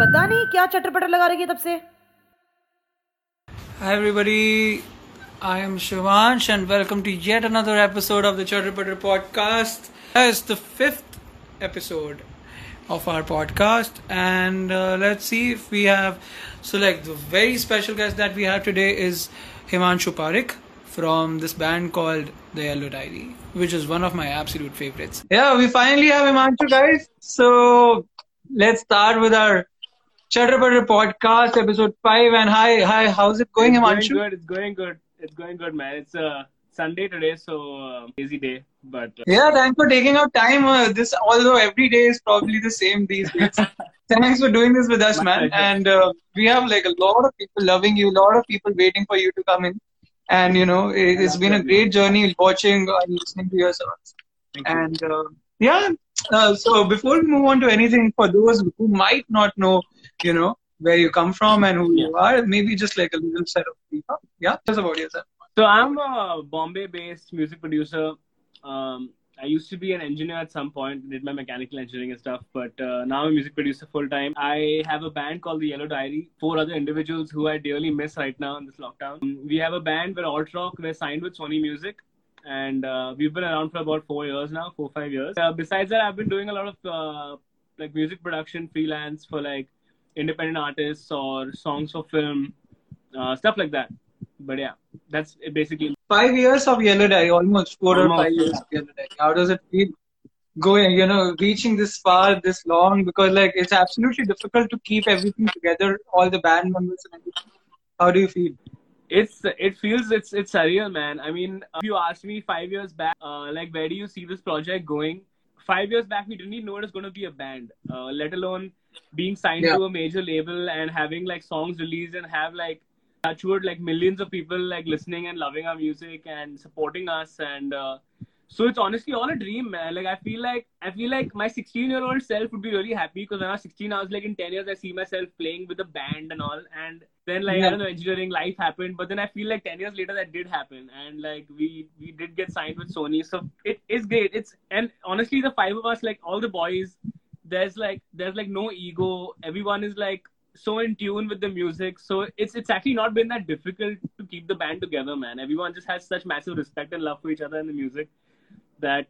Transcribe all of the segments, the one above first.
पता नहीं क्या चटरपटर लगा रही है तब से। Hi everybody, I am Shivansh and welcome to yet another episode of the Chatterpatter podcast. It's the 5th एपिसोड of our podcast and let's see if we have the very special guest that we have today is Himanshu Parikh from this band called The Yellow Diary, which is one of my absolute favorites. Yeah, we finally have Himanshu, guys. So let's start with our ChatarPatar podcast episode 5. And hi, how's it going, Himanshu? It's going good, man. It's Sunday today, so busy day, but yeah, thanks for taking out time. This, although every day is probably the same these days. Thanks for doing this with us, man. And we have a lot of people loving you, a lot of people waiting for you to come in. And you know, it's been a great journey watching and listening to your songs. And so before we move on to anything, for those who might not know, you know, where you come from and who you are, maybe just a little set of people. Yeah, just about yourself. So I'm a Bombay-based music producer. I used to be an engineer at some point, did my mechanical engineering and stuff, but now I'm a music producer full-time. I have a band called The Yellow Diary, 4 other individuals who I dearly miss right now in this lockdown. We have a band, we're alt rock, we're signed with Sony Music, and we've been around for about 4 years now, 4-5 years. Besides that, I've been doing a lot of music production, freelance for independent artists or songs for film, stuff like that. But yeah, that's basically 5 years of Yellow Diary, almost 4 or 5 years of Yellow Diary. How does it feel going, reaching this far, this long? Because it's absolutely difficult to keep everything together, all the band members and everything. How do you feel? It feels surreal, man. I mean, if you asked me 5 years back, where do you see this project going? 5 years back, we didn't even know it was going to be a band, let alone being signed to a major label and having songs released and have millions of people listening and loving our music and supporting us, and so it's honestly all a dream, man. I feel like my 16-year-old self would be really happy, because when I was 16, I was in 10 years I see myself playing with a band and all, and then I don't know, engineering life happened, but then I feel 10 years later that did happen, and we did get signed with Sony, so it is great. And honestly, the 5 of us, all the boys, there's no ego. Everyone is so in tune with the music, so it's actually not been that difficult to keep the band together, man. Everyone just has such massive respect and love for each other and the music that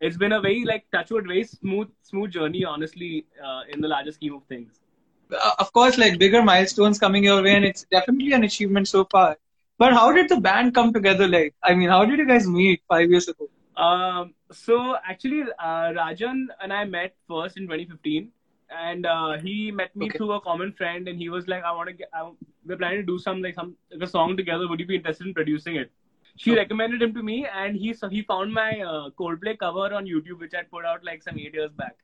it's been a very touchwood, very smooth journey, honestly, in the larger scheme of things. Of course, bigger milestones coming your way, and it's definitely an achievement so far. But how did the band come together? How did you guys meet 5 years ago? So actually, Rajan and I met first in 2015. And he met me through a common friend, and he was like, we're planning to do a song together. Would you be interested in producing it? She recommended him to me, and he found my Coldplay cover on YouTube, which I'd put out some 8 years back.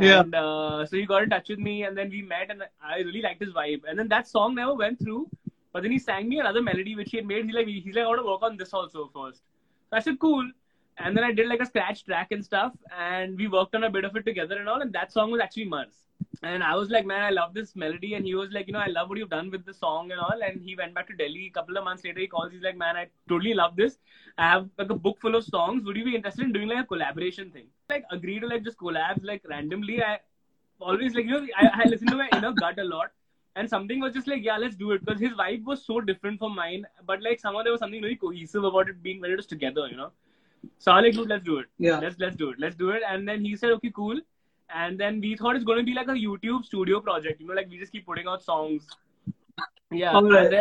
Yeah. And so he got in touch with me, and then we met, and I really liked his vibe. And then that song never went through, but then he sang me another melody which he had made. He's like, I want to work on this also first. So I said, cool. And then I did a scratch track and stuff, and we worked on a bit of it together and all, and that song was actually Mars. And I was like, man, I love this melody. And he was like, I love what you've done with the song and all. And he went back to Delhi. A couple of months later, he calls. He's like, man, I totally love this. I have a book full of songs. Would you be interested in doing a collaboration thing? Agree to just collabs randomly. I always I listen to my inner gut a lot. And something was just yeah, let's do it. Because his vibe was so different from mine. But somehow there was something really cohesive about it being when it was together, So I was like, dude, let's do it. Yeah. Let's do it. And then he said, okay, cool. And then we thought it's going to be a YouTube studio project. We just keep putting out songs. Yeah. Right.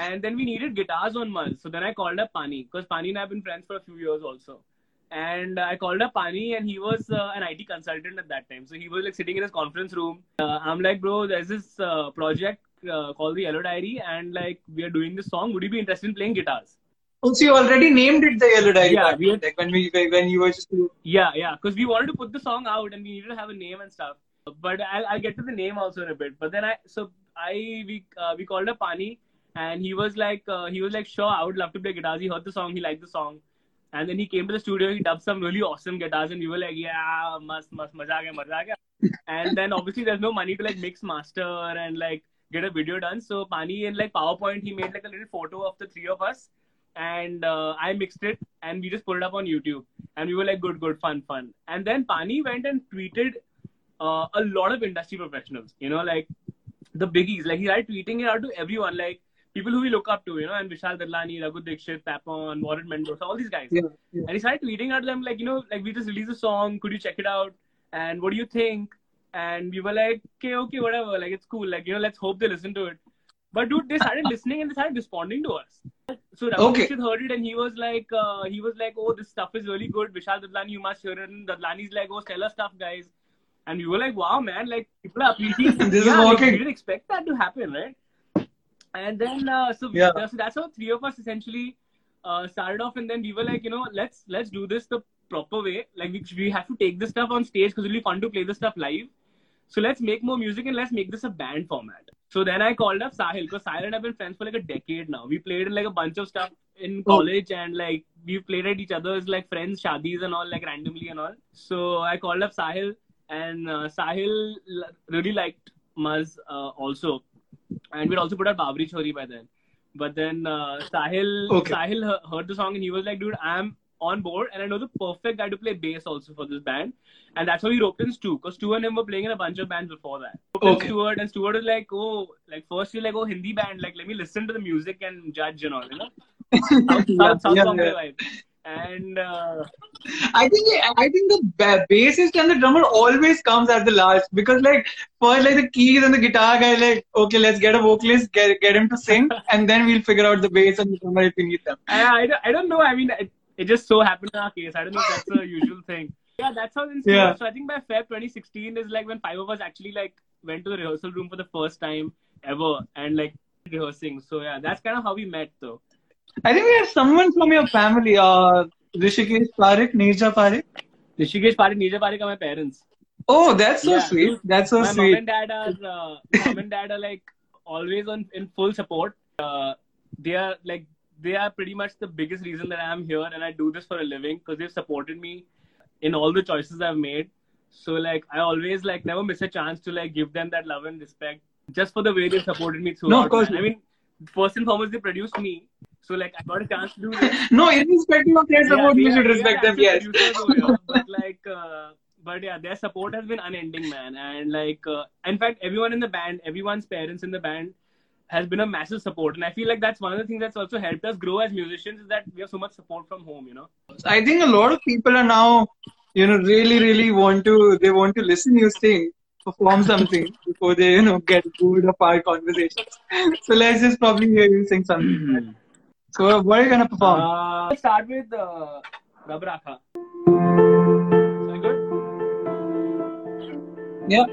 And then we needed guitars on Mars. So then I called up Pani, because Pani and I have been friends for a few years also. And I called up Pani, and he was an IT consultant at that time. So he was sitting in his conference room. I'm like, bro, there's this project called The Yellow Diary, and we are doing this song. Would you be interested in playing guitars? Oh, so you already named it The Yellow Diary. Yeah, we had, when you were just... Yeah, because we wanted to put the song out and we needed to have a name and stuff. But I'll get to the name also in a bit. But then we called up Pani, and he was like, sure, I would love to play guitars. He heard the song, he liked the song. And then he came to the studio, he dubbed some really awesome guitars, and we were like, yeah, maza gaya. And then obviously there's no money to mix, master and get a video done. So Pani in PowerPoint, he made a little photo of the three of us. and I mixed it and we just put it up on YouTube and we were like, good, fun. And then Pani went and tweeted a lot of industry professionals, you know, like the biggies. Like he started tweeting it out to everyone, like people who we look up to, you know, and Vishal Dadlani, Raghu Dixit, Papon, Warren Mendonsa, all these guys. Yeah. And he started tweeting out to them, like, you know, like we just released a song, could you check it out? And what do you think? And we were like, okay, whatever, like it's cool, like, you know, let's hope they listen to it. But dude, they started listening and they started responding to us. So Ravi Krishnit heard it and he was like, oh, this stuff is really good. Vishal Dadlani, you must hear it. And Dadlani's like, oh, stellar stuff, guys. And we were like, wow, man, like people are appreciating this. Yeah, is working. Like, we didn't expect that to happen, right? And then so that's how three of us essentially started off. And then we were like, you know, let's do this the proper way. Like we have to take this stuff on stage because it'll be fun to play this stuff live. So let's make more music and let's make this a band format. So then I called up Sahil, because Sahil and I have been friends for like a decade now. We played in like a bunch of stuff in college and like we played at each other's like friends, shadis and all, like randomly and all. So I called up Sahil and Sahil really liked Muzz also. And we'd also put out Babri Chori by then. But then Sahil heard the song and he was like, dude, I'm on board and I know the perfect guy to play bass also for this band. And that's how he roped in Stu, because Stu and him were playing in a bunch of bands before that. Stuart was like, first you're like, oh, Hindi band, like let me listen to the music and judge and all, you know. South Bombay vibe. And I think the bassist and the drummer always comes at the last, because like first like the keys and the guitar guy, like okay, let's get a vocalist, get him to sing, and then we'll figure out the bass and the drummer if we need them. I don't know. I mean, it just so happened in our case. I don't know if that's a usual thing. Yeah, that's how it's yeah. So I think by Feb 2016 is like when five of us actually like went to the rehearsal room for the first time ever and like rehearsing. So yeah, that's kind of how we met though. I think we had someone from your family, Rishikesh Parikh, Nerja Parekh. Rishikesh Parikh, Nerja Parekh are my parents. Oh, that's so sweet. That's so sweet. My mom and dad are like always in full support. They are pretty much the biggest reason that I am here and I do this for a living, because they've supported me in all the choices I've made. So like I always like never miss a chance to like give them that love and respect just for the way they supported me throughout. No, of course. I mean, first and foremost, they produced me. So like I got a chance to do this. No, irrespective of their support, you should respect them. Yes. But their support has been unending, man. And like, in fact, everyone in the band, everyone's parents in the band has been a massive support. And I feel like that's one of the things that's also helped us grow as musicians, is that we have so much support from home, you know. I think a lot of people are now, you know, really want to listen you sing, perform something before they, you know, get bored of our conversations. So let's just probably hear you sing something. Mm-hmm. So what are you going to perform? Let's start with Rab Rakha. Is that good? Yeah.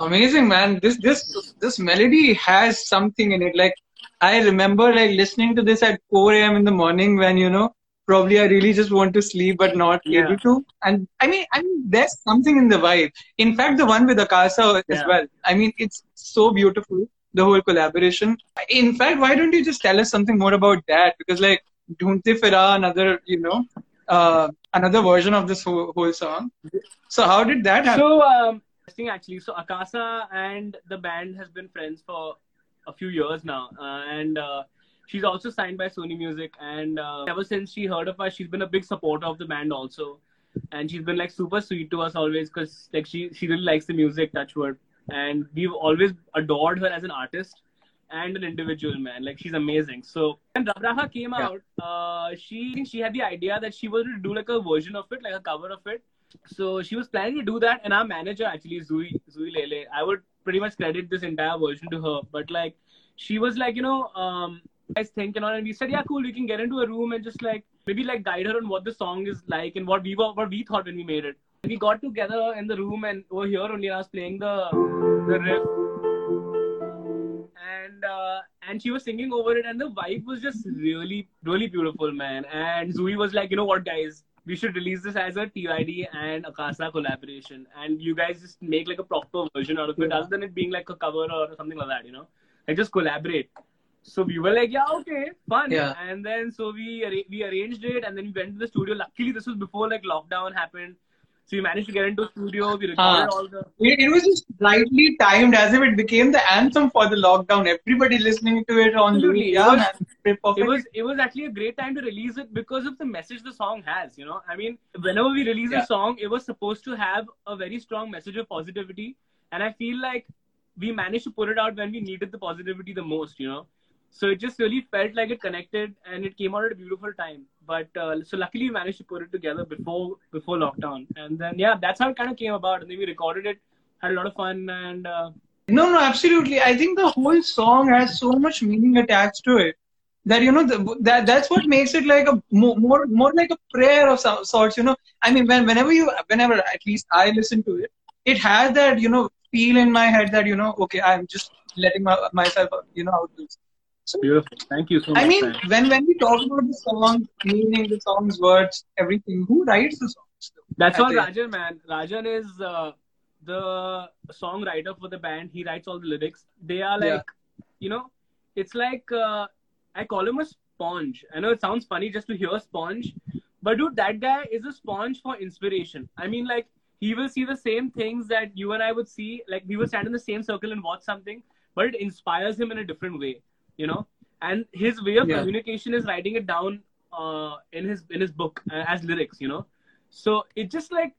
Amazing, man. This melody has something in it. Like I remember like listening to this at 4 a.m. in the morning when, you know, probably I really just want to sleep but not able to. And I mean, there's something in the vibe. In fact, the one with Akasa as well. I mean, it's so beautiful, the whole collaboration. In fact, why don't you just tell us something more about that? Because like, Dhoondte Fira, another, you know, another version of this whole song. So how did that happen? So, interesting actually. So Akasa and the band has been friends for a few years now. She's also signed by Sony Music, and ever since she heard of us, she's been a big supporter of the band also. And she's been like super sweet to us always, because like she really likes the music, touchwood. And we've always adored her as an artist and an individual, man. Like, she's amazing. So when Rab Raha came out, she had the idea that she wanted to do like a version of it, like a cover of it. So she was planning to do that, and our manager actually, Zooey Lele, I would pretty much credit this entire version to her. But like, she was like, you know, guys think and all, and we said, yeah, cool, we can get into a room and just like maybe like guide her on what the song is like and what we thought when we made it. We got together in the room and over here only, I was playing the riff, and she was singing over it, and the vibe was just really, really beautiful, man. And Zooey was like, you know what, guys, we should release this as a TYD and Akasa collaboration, and you guys just make like a proper version out of it, other than it being like a cover or something like that, you know, like just collaborate. So we were like, yeah, okay, fun. Yeah. And then so we arranged it, and then we went to the studio. Luckily, this was before like lockdown happened. So we managed to get into the studio. We recorded all the... It was just slightly timed as if it became the anthem for the lockdown. Everybody listening to it on the... Yeah, it was actually a great time to release it because of the message the song has, you know. I mean, whenever we release a song, it was supposed to have a very strong message of positivity. And I feel like we managed to put it out when we needed the positivity the most, you know. So it just really felt like it connected, and it came out at a beautiful time. But so luckily we managed to put it together before lockdown. And then, yeah, that's how it kind of came about. And then we recorded it, had a lot of fun. And No, absolutely. I think the whole song has so much meaning attached to it that, you know, that's what makes it like a more like a prayer of some sorts, you know. I mean, whenever at least I listen to it, it has that, you know, feel in my head that, you know, okay, I'm just letting myself, you know, out this. So, beautiful. Thank you so much. I mean, when we talk about the song, meaning the song's words, everything, who writes the songs? That's all Rajan, man. Rajan is the songwriter for the band. He writes all the lyrics. They are like, you know, it's like, I call him a sponge. I know it sounds funny just to hear sponge, but dude, that guy is a sponge for inspiration. I mean, like, he will see the same things that you and I would see. Like, we will stand in the same circle and watch something, but it inspires him in a different way. You know, and his way of communication is writing it down in his book as lyrics, you know. So it's just like,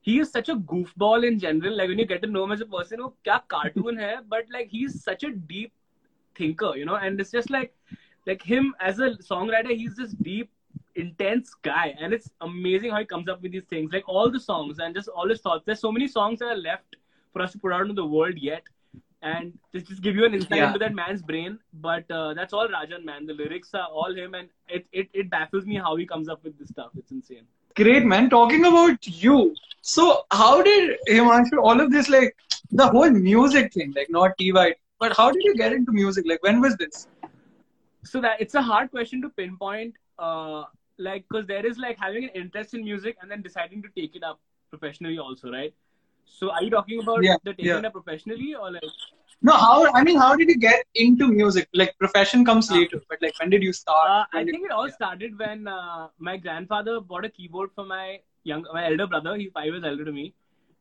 he is such a goofball in general. Like, when you get to know him as a person, oh, kya cartoon hai, but like, he's such a deep thinker, you know. And it's just like him as a songwriter, he's this deep, intense guy, and it's amazing how he comes up with these things. Like, all the songs and just all his thoughts. There's so many songs that are left for us to put out into the world yet. And just give you an insight into that man's brain. But that's all Rajan, man. The lyrics are all him, and it baffles me how he comes up with this stuff. It's insane. Great, man. Talking about you. So how did Himanshu, all of this, like the whole music thing, like not TY, but how did you get into music? Like, when was this? So that it's a hard question to pinpoint. Like, because there is like having an interest in music and then deciding to take it up professionally also, right? So are you talking about the taking up professionally or like... No, how did you get into music? Like, profession comes later, but like, when did you start? I think it all started when my grandfather bought a keyboard for my elder brother. He's 5 years elder to me.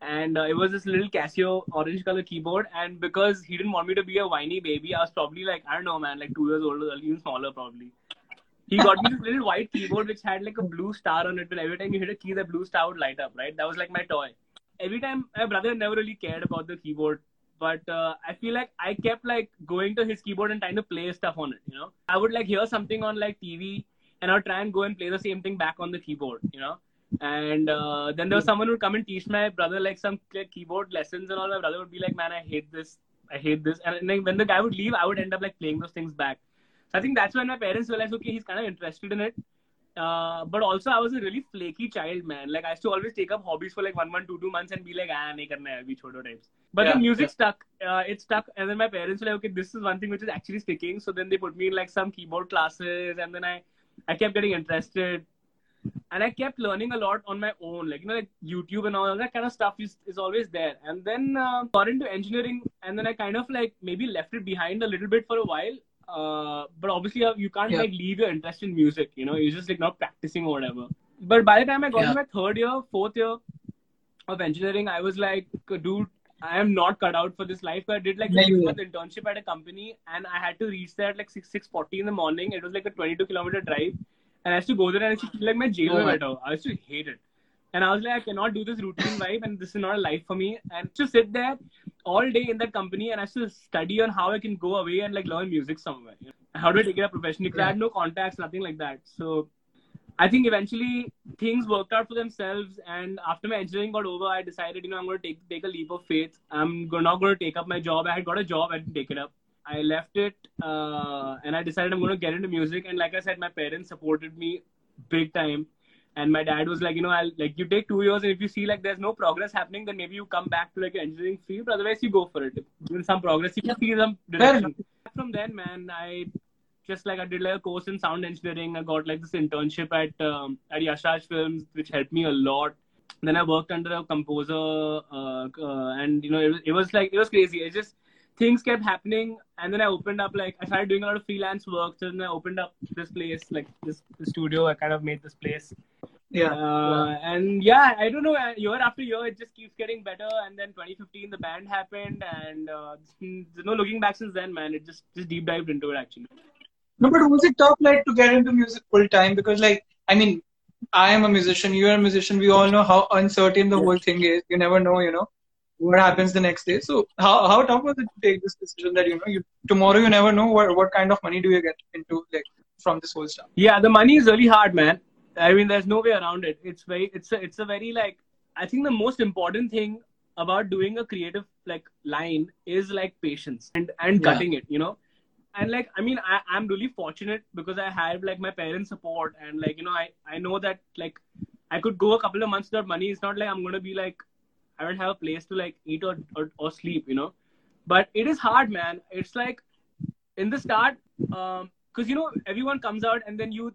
And it was this little Casio orange color keyboard. And because he didn't want me to be a whiny baby, I was probably like, I don't know, man, like 2 years older, even smaller probably. He got me this little white keyboard which had like a blue star on it. And every time you hit a key, the blue star would light up, right? That was like my toy. Every time, my brother never really cared about the keyboard, but I feel like I kept like going to his keyboard and trying to play stuff on it, you know. I would like hear something on like TV, and I would try and go and play the same thing back on the keyboard, you know. And then there was someone who would come and teach my brother like some like, keyboard lessons and all. My brother would be like, man, I hate this. And like, when the guy would leave, I would end up like playing those things back. So I think that's when my parents realized, okay, he's kind of interested in it. But also I was a really flaky child, man. Like, I used to always take up hobbies for like 1-2 months and be like, nahi karna hai, abhi chodo types. But the music stuck. It stuck. And then my parents were like, okay, this is one thing which is actually sticking. So then they put me in like some keyboard classes, and then I I kept getting interested. And I kept learning a lot on my own, like YouTube and all that kind of stuff is always there. And then got into engineering, and then I kind of maybe left it behind a little bit for a while. But obviously you can't leave your interest in music, you're just not practicing or whatever. But by the time I got to my fourth year of engineering, I was like, dude, I am not cut out for this life. So I did an internship at a company, and I had to reach there at 6:40 in the morning. It was a 22-kilometer drive. And I used to go there and I used to feel like my jail no matter. I used to hate it. And I was like, I cannot do this routine life, and this is not a life for me. And to sit there all day in that company, and I used to study on how I can go away and learn music somewhere. How do I take it up professionally? Because I had no contacts, nothing like that. So I think eventually things worked out for themselves. And after my engineering got over, I decided, I'm going to take a leap of faith. I'm not going to take up my job. I had got a job. I didn't take it up. I left it and I decided I'm going to get into music. And like I said, my parents supported me big time. And my dad was like, you take 2 years, and if you see there's no progress happening, then maybe you come back to your engineering field. Otherwise, you go for it. There's some progress, you see some direction. From then, man, I did a course in sound engineering. I got this internship at Yashraj Films, which helped me a lot. Then I worked under a composer, and it was crazy. It just things kept happening, and then I opened up I started doing a lot of freelance work. So then I opened up this place, this studio. I kind of made this place. And I don't know. Year after year, it just keeps getting better. And then 2015, the band happened, and there's no looking back since then, man. It just deep dived into it actually. No, but was it tough to get into music full time? Because I am a musician. You are a musician. We all know how uncertain the whole thing is. You never know. What happens the next day? So how tough was it to take this decision that tomorrow you never know what kind of money do you get into from this whole stuff? Yeah, the money is really hard, man. I mean, there's no way around it. It's a very I think the most important thing about doing a creative line is patience and cutting it, And I'm really fortunate because I have my parents' support and I know that I could go a couple of months without money. It's not I'm gonna be I don't have a place to eat or sleep, But it is hard, man. It's in the start, because everyone comes out, and then you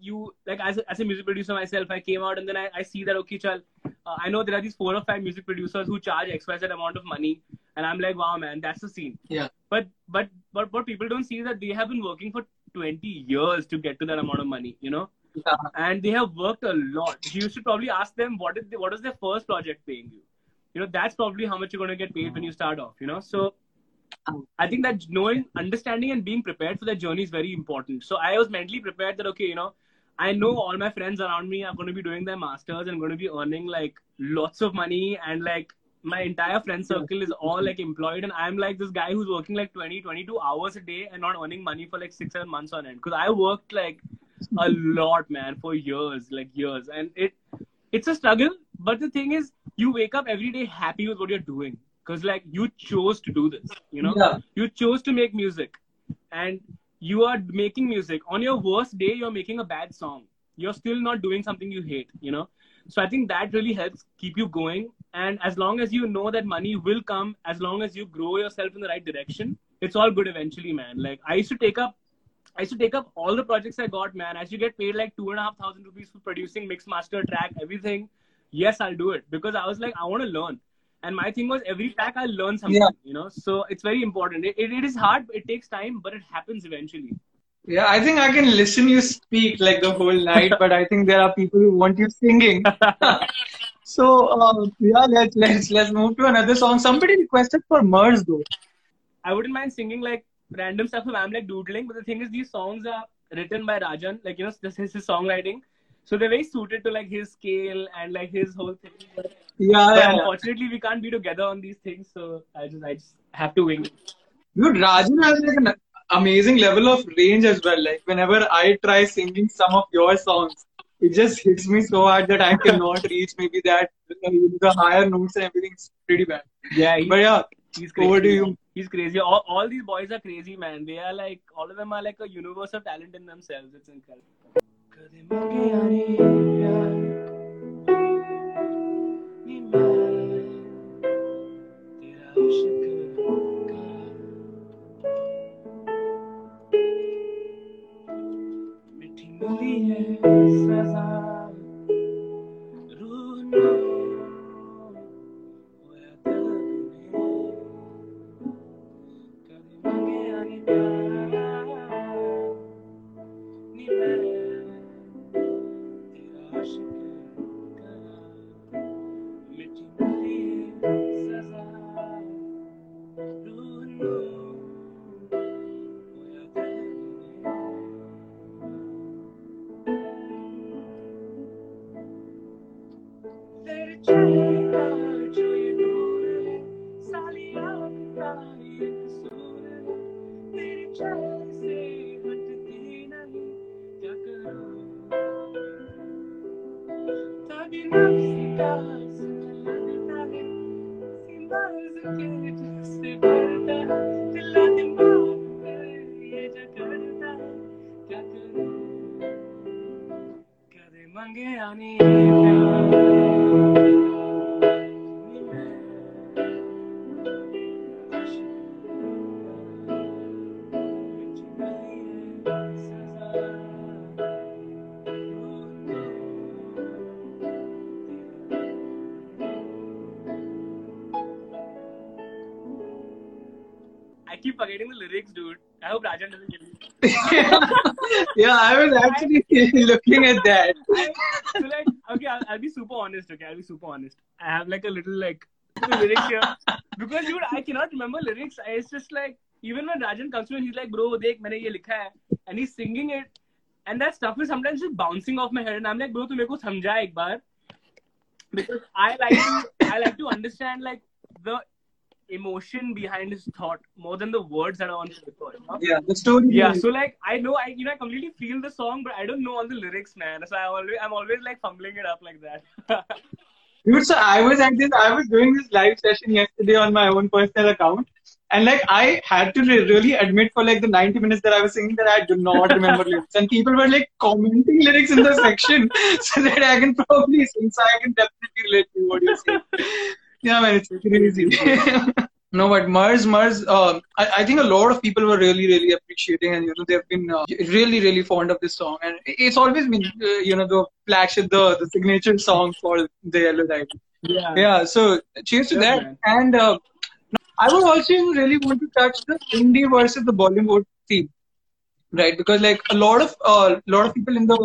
as a music producer myself, I came out, and then I see that okay, chal. I know there are these 4 or 5 music producers who charge XYZ amount of money, and I'm like, wow, man, that's the scene. Yeah. But what people don't see is that they have been working for 20 years to get to that amount of money, Yeah. And they have worked a lot. You should probably ask them what was their first project paying you. That's probably how much you're going to get paid when you start off, So I think that knowing, understanding and being prepared for that journey is very important. So I was mentally prepared that, okay, I know all my friends around me are going to be doing their masters and going to be earning lots of money. And my entire friend circle is all employed. And I'm this guy who's working 22 hours a day and not earning money for 6-7 months on end. Because I worked a lot, man, for years, years. And it's a struggle. But the thing is, you wake up every day happy with what you're doing because you chose to do this, You chose to make music and you are making music. On your worst day, you're making a bad song. You're still not doing something you hate, So I think that really helps keep you going. And as long as you know that money will come, as long as you grow yourself in the right direction, it's all good eventually, man. I used to take up all the projects I got, man. I used to get paid 2,500 rupees for producing, mix, master, track, everything. Yes, I'll do it because I was I want to learn. And my thing was every track I'll learn something, So it's very important. It is hard. It takes time, but it happens eventually. Yeah, I think I can listen you speak the whole night, but I think there are people who want you singing. So let's move to another song. Somebody requested for Murs though. I wouldn't mind singing random stuff. I'm doodling, but the thing is these songs are written by Rajan. This is his songwriting. So they're very suited to his scale and his whole thing. But unfortunately, we can't be together on these things. So I just have to wing it. Dude, Rajan has an amazing level of range as well. Whenever I try singing some of your songs, it just hits me so hard that I cannot reach maybe that the higher notes and everything's pretty bad. Yeah. He's crazy. Over to you. He's crazy. All these boys are crazy, man. They are all of them are a universe of talent in themselves. It's incredible. कदे मिलके यारी प्यार नी मैं तेरा आशिक का मिठी मिली है Forgetting the lyrics, dude. I hope Rajan doesn't get me. Yeah, I was actually looking at that. So like, okay, I'll be super honest. I have like a little like lyrics here because dude, I cannot remember lyrics. It's just like even when Rajan comes to me, he's like, bro, dekh, मैंने ये लिखा है, and he's singing it, and that stuff is sometimes just bouncing off my head, and I'm like, bro, तू मेरे को समझा एक बार, because I like to understand like the emotion behind his thought more than the words that are on paper. Yeah, the story. Yeah, so like I know I completely feel the song, but I don't know all the lyrics, man. So I'm always like fumbling it up like that. Dude, so I was doing this live session yesterday on my own personal account, and like I had to really admit for like the 90 minutes that I was singing that I do not remember lyrics, and people were like commenting lyrics in the section so that I can probably sing. So I can definitely relate to what you're saying. Yeah, man, it's crazy. No, but Mars. I think a lot of people were really, really appreciating, and they've been really, really fond of this song, and it's always been the flagship, the signature song for the Yellow Diary. Yeah. So cheers to that. Man. And I would also really want to touch the indie versus the Bollywood theme, right? Because like a lot of people in the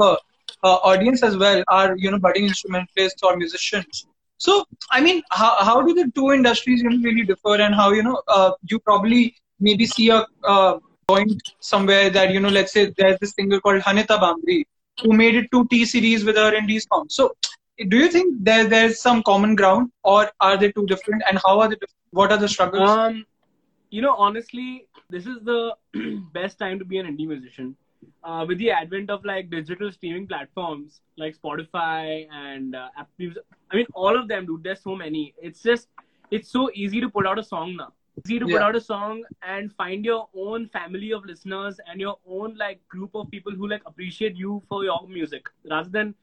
audience as well are budding instrumentalists or musicians. So, I mean, how do the two industries really differ, and how, you probably maybe see a point somewhere that, let's say there's this singer called Hanita Bambri who made it to T-Series with her indie song. So, do you think there's some common ground, or are they two different, and how are they different? What are the struggles? Honestly, this is the best time to be an indie musician. With the advent of like digital streaming platforms like Spotify and Apple Music, I mean all of them, dude. There's so many. It's so easy to put out a song now. Put out a song and find your own family of listeners and your own like group of people who like appreciate you for your music, rather than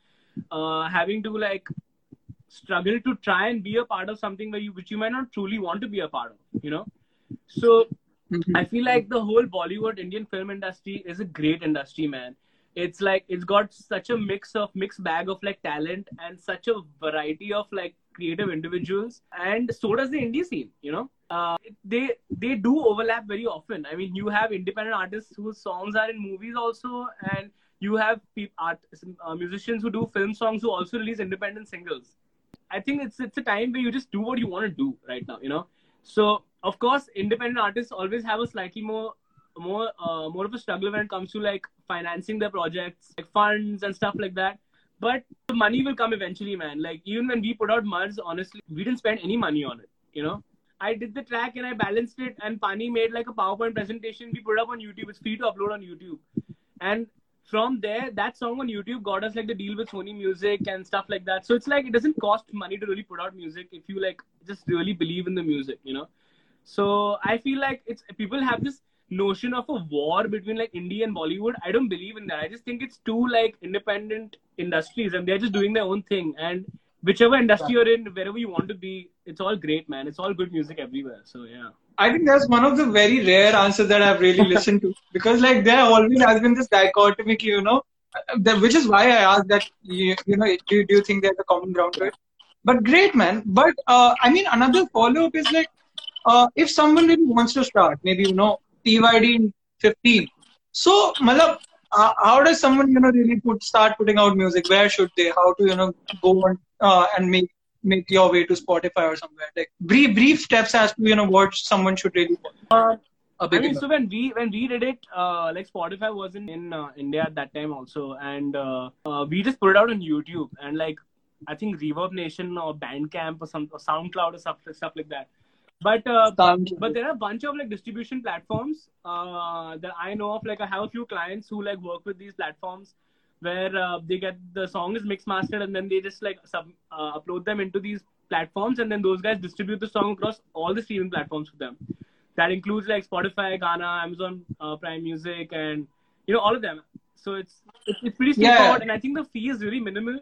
having to like struggle to try and be a part of something which you might not truly want to be a part of. So. Mm-hmm. I feel like the whole Bollywood Indian film industry is a great industry, man. It's like, it's got such a mixed bag of like talent and such a variety of like creative individuals. And so does the indie scene, They do overlap very often. I mean, you have independent artists whose songs are in movies also. And you have musicians who do film songs who also release independent singles. I think it's a time where you just do what you want to do right now, So... Of course, independent artists always have a slightly more of a struggle when it comes to like financing their projects, like funds and stuff like that. But the money will come eventually, man. Like even when we put out Mars, honestly, we didn't spend any money on it, I did the track and I balanced it, and Pani made like a PowerPoint presentation we put up on YouTube. It's free to upload on YouTube. And from there, that song on YouTube got us like the deal with Sony Music and stuff like that. So it's like, it doesn't cost money to really put out music if you like just really believe in the music, So I feel like people have this notion of a war between like India and Bollywood. I don't believe in that. I just think it's two like independent industries, and they're just doing their own thing. And whichever industry you're in, wherever you want to be, it's all great, man. It's all good music everywhere. So yeah. I think that's one of the very rare answers that I've really listened to, because like there always has been this dichotomy, which is why I asked that, do you think there's a common ground to it? But great, man. But another follow-up is like, if someone really wants to start, maybe, TYD in 15. So, how does someone, really start putting out music? Where should they? How to, go on, and make your way to Spotify or somewhere? Like, brief steps as to, what someone should really follow. So when we did it, like Spotify wasn't in India at that time also. And we just put it out on YouTube. And like, I think Reverb Nation or Bandcamp or SoundCloud or stuff like that. But there are a bunch of like distribution platforms that I know of. Like I have a few clients who like work with these platforms where they get the song is mixed mastered, and then they just like upload them into these platforms, and then those guys distribute the song across all the streaming platforms for them. That includes like Spotify, Gaana, Amazon Prime Music, and you know, all of them. So it's pretty straightforward, and I think the fee is really minimal,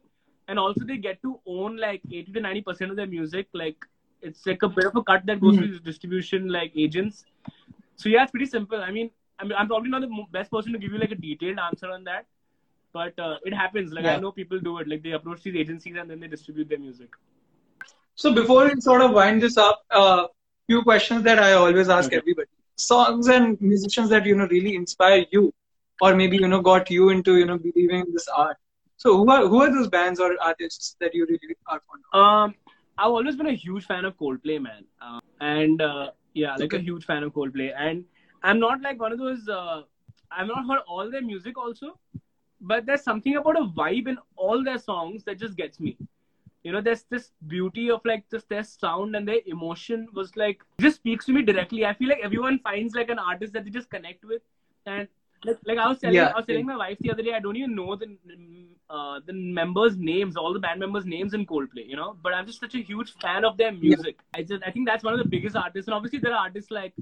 and also they get to own like 80 to 90% of their music. Like it's like a bit of a cut that goes to distribution like agents. So yeah, it's pretty simple. I mean, I'm probably not the best person to give you like a detailed answer on that, but it happens. Like I know people do it. Like they approach these agencies and then they distribute their music. So before we sort of wind this up, few questions that I always ask everybody. Songs and musicians that, you know, really inspire you, or maybe, you know, got you into, you know, believing in this art. So who are those bands or artists that you really are fond of? I've always been a huge fan of Coldplay, man. A huge fan of Coldplay. And I'm not like one of those, I've not heard all their music also, but there's something about a vibe in all their songs that just gets me. You know, there's this beauty of like just their sound, and their emotion was like, just speaks to me directly. I feel like everyone finds like an artist that they just connect with. And like I was telling my wife the other day, I don't even know the members' names, all the band members' names in Coldplay, you know, but I'm just such a huge fan of their music. Yeah. I think that's one of the biggest artists. And obviously there are artists like,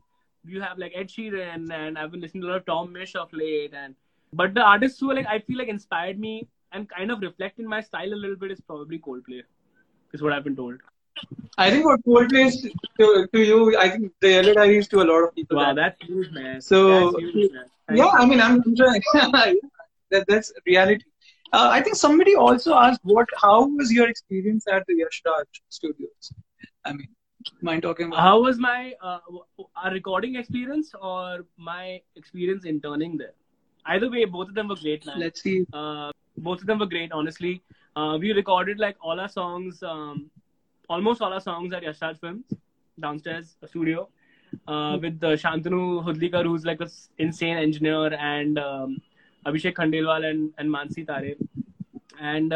you have like Ed Sheeran, and I've been listening to a lot of Tom Mash of late, but the artists who are like, I feel like inspired me and kind of reflect in my style a little bit is probably Coldplay, is what I've been told. I think what Coldplay is to you, I think The Yellow Diary is to a lot of people. Wow, that's huge, man. So, I'm trying. That's reality. I think somebody also asked, how was your experience at the Yashraj Studios? I mean, mind talking about how was my recording experience or my experience interning there? Either way, both of them were great, man. Let's see. Both of them were great, honestly. We recorded like all our songs, almost all our songs at Yashraj Films, downstairs studio, with Shantanu Hudlikar, who's like an insane engineer, and Abhishek Khandelwal and Mansi Tare. And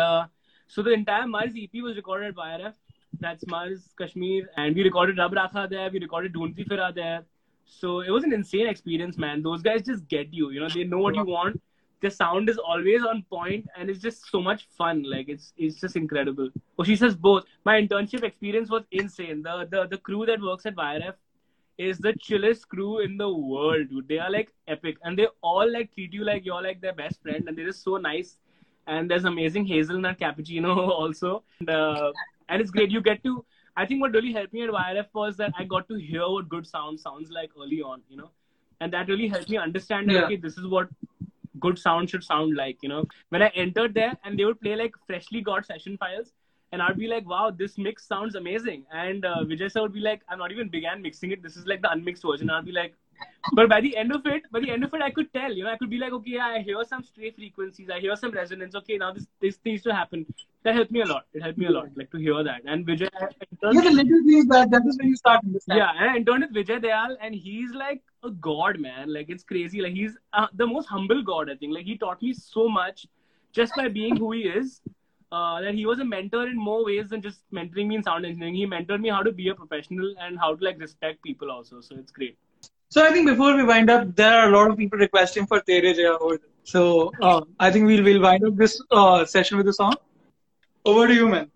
so the entire Mars EP was recorded at YRF. That's Mars, Kashmir. And we recorded Rab Rakha there. We recorded Dhoondti Fira there. So it was an insane experience, man. Those guys just get you. You know, they know what you want. The sound is always on point, and it's just so much fun. Like it's just incredible. She says both. My internship experience was insane. The crew that works at YRF is the chillest crew in the world, dude. They are like epic, and they all like treat you like you're like their best friend, and they're just so nice. And there's amazing hazelnut cappuccino also, and it's great. You get to. I think what really helped me at YRF was that I got to hear what good sound sounds like early on, you know, and that really helped me understand that okay, this is what good sound should sound like, you know. When I entered there, and they would play like freshly got session files, and I'd be like, wow, this mix sounds amazing. And Vijay sir would be like, I'm not even began mixing it. This is like the unmixed version. I'd be like, but by the end of it, I could tell, you know, I could be like, okay, I hear some stray frequencies. I hear some resonance. Okay, now this needs to happen. That helped me a lot. It helped me a lot, like to hear that. And Vijay, the little things that is when you start understanding. Yeah, and I interned with Vijay Dayal, and he's like a god, man. Like it's crazy. Like he's the most humble god, I think. Like he taught me so much just by being who he is. That he was a mentor in more ways than just mentoring me in sound engineering. He mentored me how to be a professional and how to like respect people also. So it's great. So I think before we wind up, there are a lot of people requesting for Tere Jaya. So I think we'll wind up this session with a song. Over to you, man.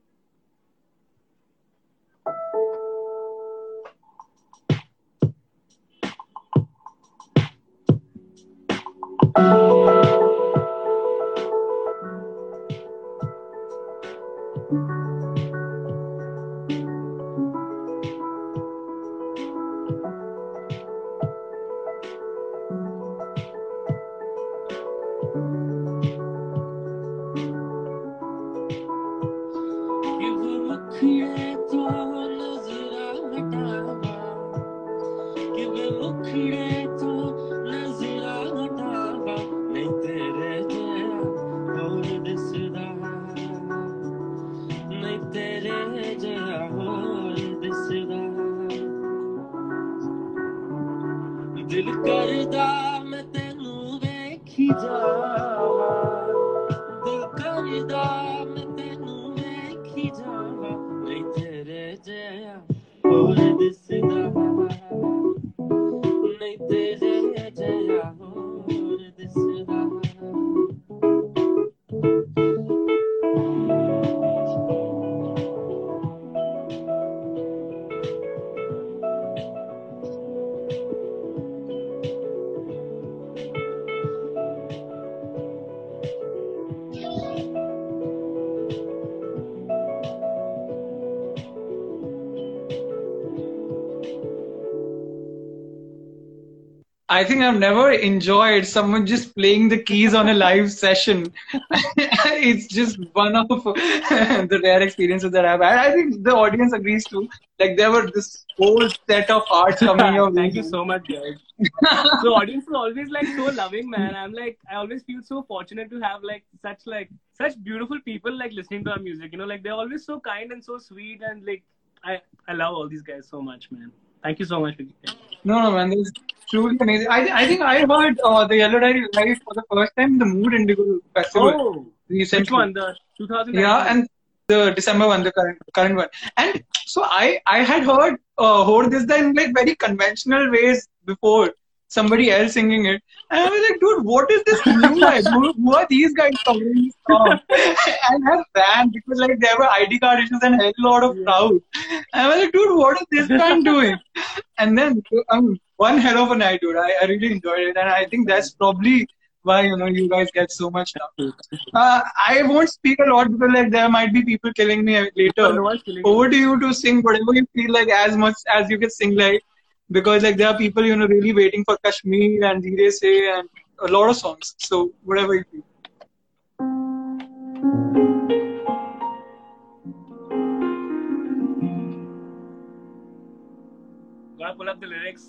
I think I've never enjoyed someone just playing the keys on a live session. It's just one of the rare experiences that I've had. I think the audience agrees too. Like there were this whole set of art coming your way. Thank you so much, guys. The audience is always like so loving, man. I always feel so fortunate to have such beautiful people listening to our music. You know, they're always so kind and so sweet, and I love all these guys so much, man. Thank you so much. No, man, this is truly amazing. I think I heard The Yellow Diary live for the first time in the Mood Indigo Festival. Oh, recently. Which one? The 2019? Yeah, and the December one, the current one. And so I had heard Hordisda in very conventional ways before. Somebody else singing it. And I was like, dude, what is this new guy? Who are these guys covering this song? And I ran because there were ID card issues and a hell lot of crowd. And I was like, dude, what is this band doing? And then one hell of a night, dude. I really enjoyed it. And I think that's probably why, you guys get so much love. I won't speak a lot because there might be people killing me later. Over to you to sing whatever you feel as much as you can sing because there are people, really waiting for Kashmir and Dheere Se and a lot of songs. So whatever you feel. Gotta pull up the lyrics.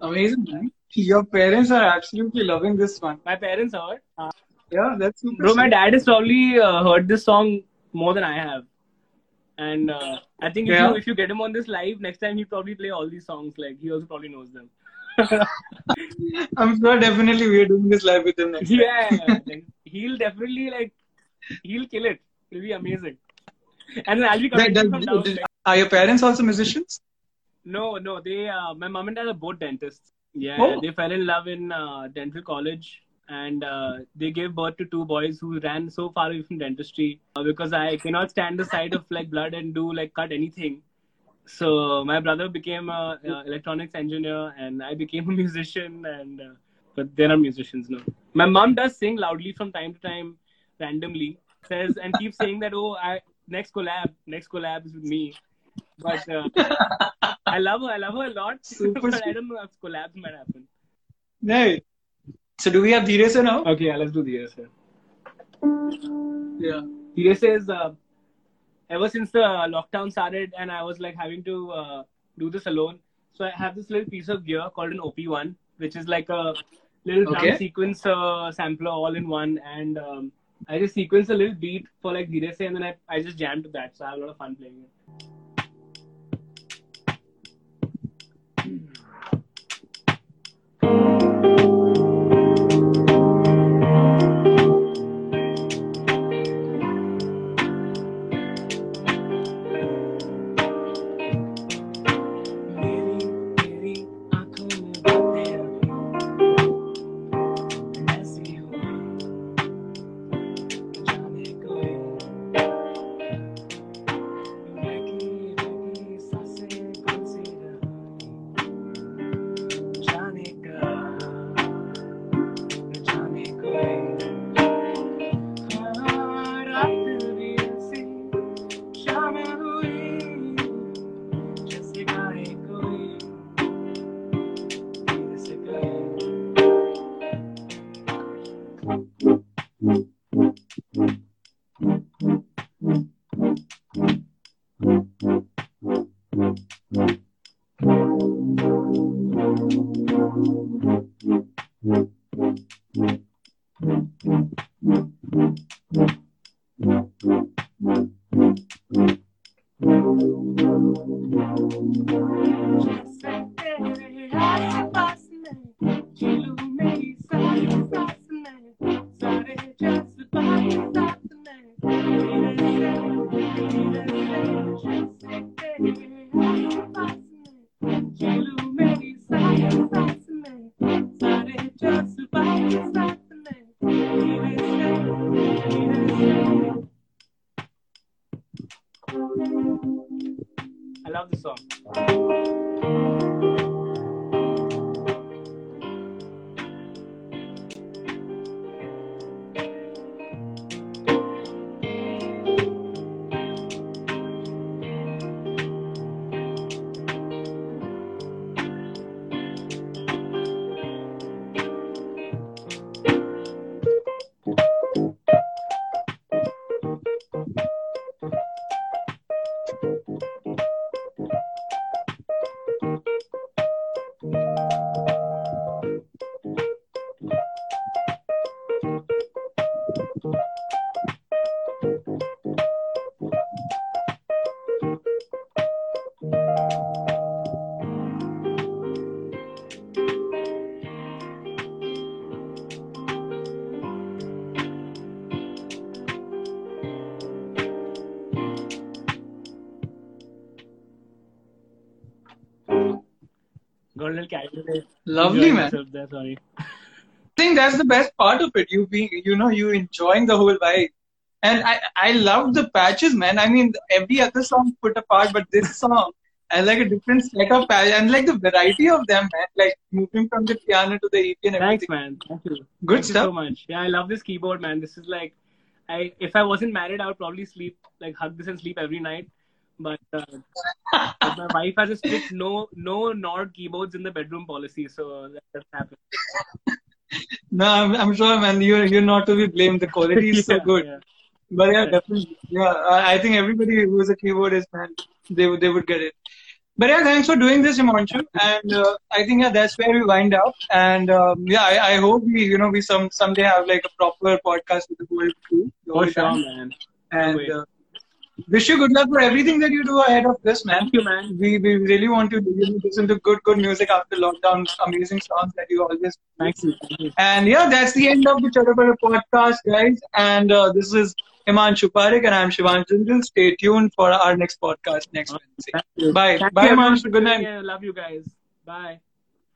Amazing, man. Your parents are absolutely loving this one. My parents heard. Yeah, that's super. Bro, my dad has probably heard this song more than I have. And I think if you get him on this live, next time he'll probably play all these songs. He also probably knows them. I'm sure definitely we're doing this live with him next time. He'll definitely he'll kill it. It'll be amazing. And then I'll be coming from down. Are your parents also musicians? No, they. My mom and dad are both dentists. Yeah, They fell in love in dental college, and they gave birth to two boys who ran so far away from dentistry because I cannot stand the sight of blood and do cut anything. So my brother became an electronics engineer, and I became a musician. And but they're not musicians now. My mom does sing loudly from time to time, randomly says and keeps saying that next collab is with me. But I love her a lot. Super. But I don't know if collabs might happen. No. So do we have Dheere Se now? Okay, let's do Dheere Se. Yeah. Dheere Se is ever since the lockdown started and I was having to do this alone. So I have this little piece of gear called an OP1, which is a little drum sequence sampler all in one. And I just sequence a little beat for Dheere Se and then I just jam to that. So I have a lot of fun playing it. I love this song. Lovely, man. There, sorry. I think that's the best part of it. You being, you know, you enjoying the whole vibe. And I love the patches, man. I mean, every other song put apart, but this song has like a different set of patches and like the variety of them, man. Like moving from the piano to the EP and everything. Thanks, man. Thank you. Good stuff. Thank you so much. Yeah, I love this keyboard, man. This is like, if I wasn't married, I would probably sleep, like hug this and sleep every night. But my wife has a strict no Nord keyboards in the bedroom policy, so that doesn't happen. No, I'm sure, man. You're not to be blamed. The quality is so good. Yeah. But yeah, definitely. Yeah, I think everybody who is a keyboardist, man, they would get it. But yeah, thanks for doing this, Himanshu. And I think that's where we wind up. And I hope we someday have like a proper podcast with the whole crew. For sure, man. And wish you good luck for everything that you do ahead of this, man. Thank you, man. We really want to listen to good music after lockdown. Amazing songs that you always do. Thank you. And yeah, that's the end of the ChatarPatar Podcast, guys. And this is Himanshu Parikh and I'm Shivansh Jindal. Stay tuned for our next podcast next Wednesday. Bye. Bye, Himanshu. Good night. Yeah, love you guys. Bye.